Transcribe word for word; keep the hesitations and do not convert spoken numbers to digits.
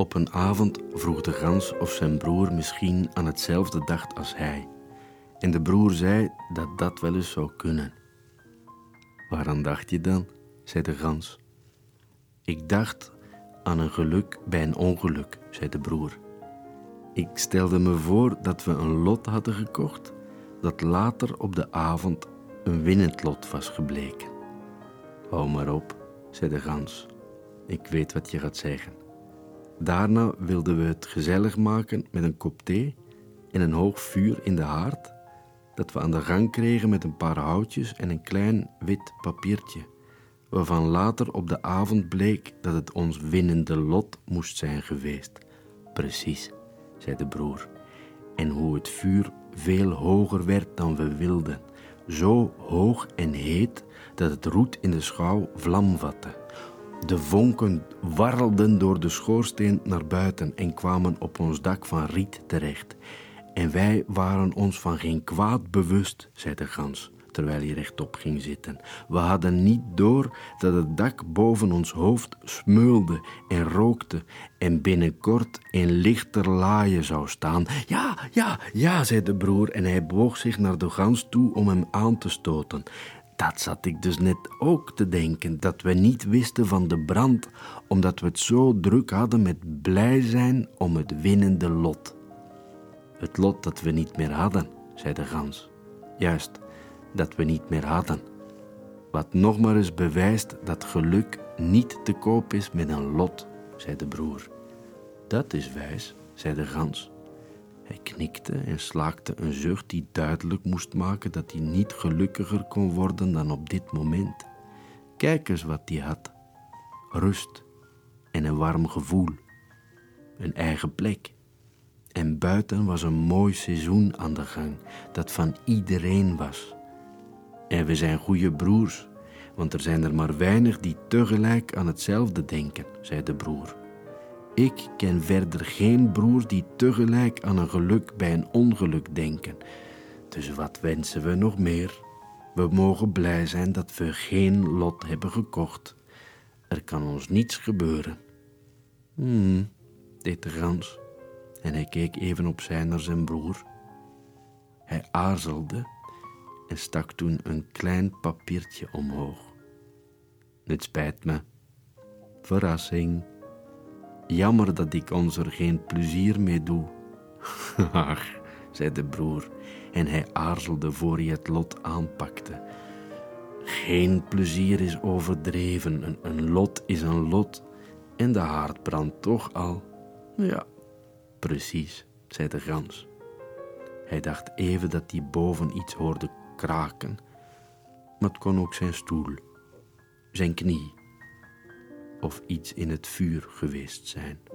Op een avond vroeg de gans of zijn broer misschien aan hetzelfde dacht als hij. En de broer zei dat dat wel eens zou kunnen. Waaraan dacht je dan? Zei de gans. Ik dacht aan een geluk bij een ongeluk, zei de broer. Ik stelde me voor dat we een lot hadden gekocht dat later op de avond een winnend lot was gebleken. Hou maar op, zei de gans. Ik weet wat je gaat zeggen. Daarna wilden we het gezellig maken met een kop thee en een hoog vuur in de haard dat we aan de gang kregen met een paar houtjes en een klein wit papiertje, waarvan later op de avond bleek dat het ons winnende lot moest zijn geweest. Precies, zei de broer, en hoe het vuur veel hoger werd dan we wilden, zo hoog en heet dat het roet in de schouw vlam vatte. De vonken warrelden door de schoorsteen naar buiten en kwamen op ons dak van riet terecht. En wij waren ons van geen kwaad bewust, zei de gans, terwijl hij rechtop ging zitten. We hadden niet door dat het dak boven ons hoofd smeulde en rookte en binnenkort in lichter laaien zou staan. Ja, ja, ja, zei de broer en hij boog zich naar de gans toe om hem aan te stoten. Dat zat ik dus net ook te denken, dat we niet wisten van de brand, omdat we het zo druk hadden met blij zijn om het winnende lot. Het lot dat we niet meer hadden, zei de gans. Juist, dat we niet meer hadden. Wat nog maar eens bewijst dat geluk niet te koop is met een lot, zei de broer. Dat is wijs, zei de gans. Hij knikte en slaakte een zucht die duidelijk moest maken dat hij niet gelukkiger kon worden dan op dit moment. Kijk eens wat hij had. Rust en een warm gevoel. Een eigen plek. En buiten was een mooi seizoen aan de gang dat van iedereen was. En we zijn goede broers, want er zijn er maar weinig die tegelijk aan hetzelfde denken, zei de broer. Ik ken verder geen broers die tegelijk aan een geluk bij een ongeluk denken. Dus wat wensen we nog meer? We mogen blij zijn dat we geen lot hebben gekocht. Er kan ons niets gebeuren. Hmm, deed de gans. En hij keek even opzij naar zijn broer. Hij aarzelde en stak toen een klein papiertje omhoog. Het spijt me. Verrassing. Jammer dat ik ons er geen plezier mee doe. Ach, zei de broer en hij aarzelde voor hij het lot aanpakte. Geen plezier is overdreven, een, een lot is een lot en de haard brandt toch al. Ja, precies, zei de gans. Hij dacht even dat hij boven iets hoorde kraken, maar het kon ook zijn stoel, zijn knie of iets in het vuur geweest zijn.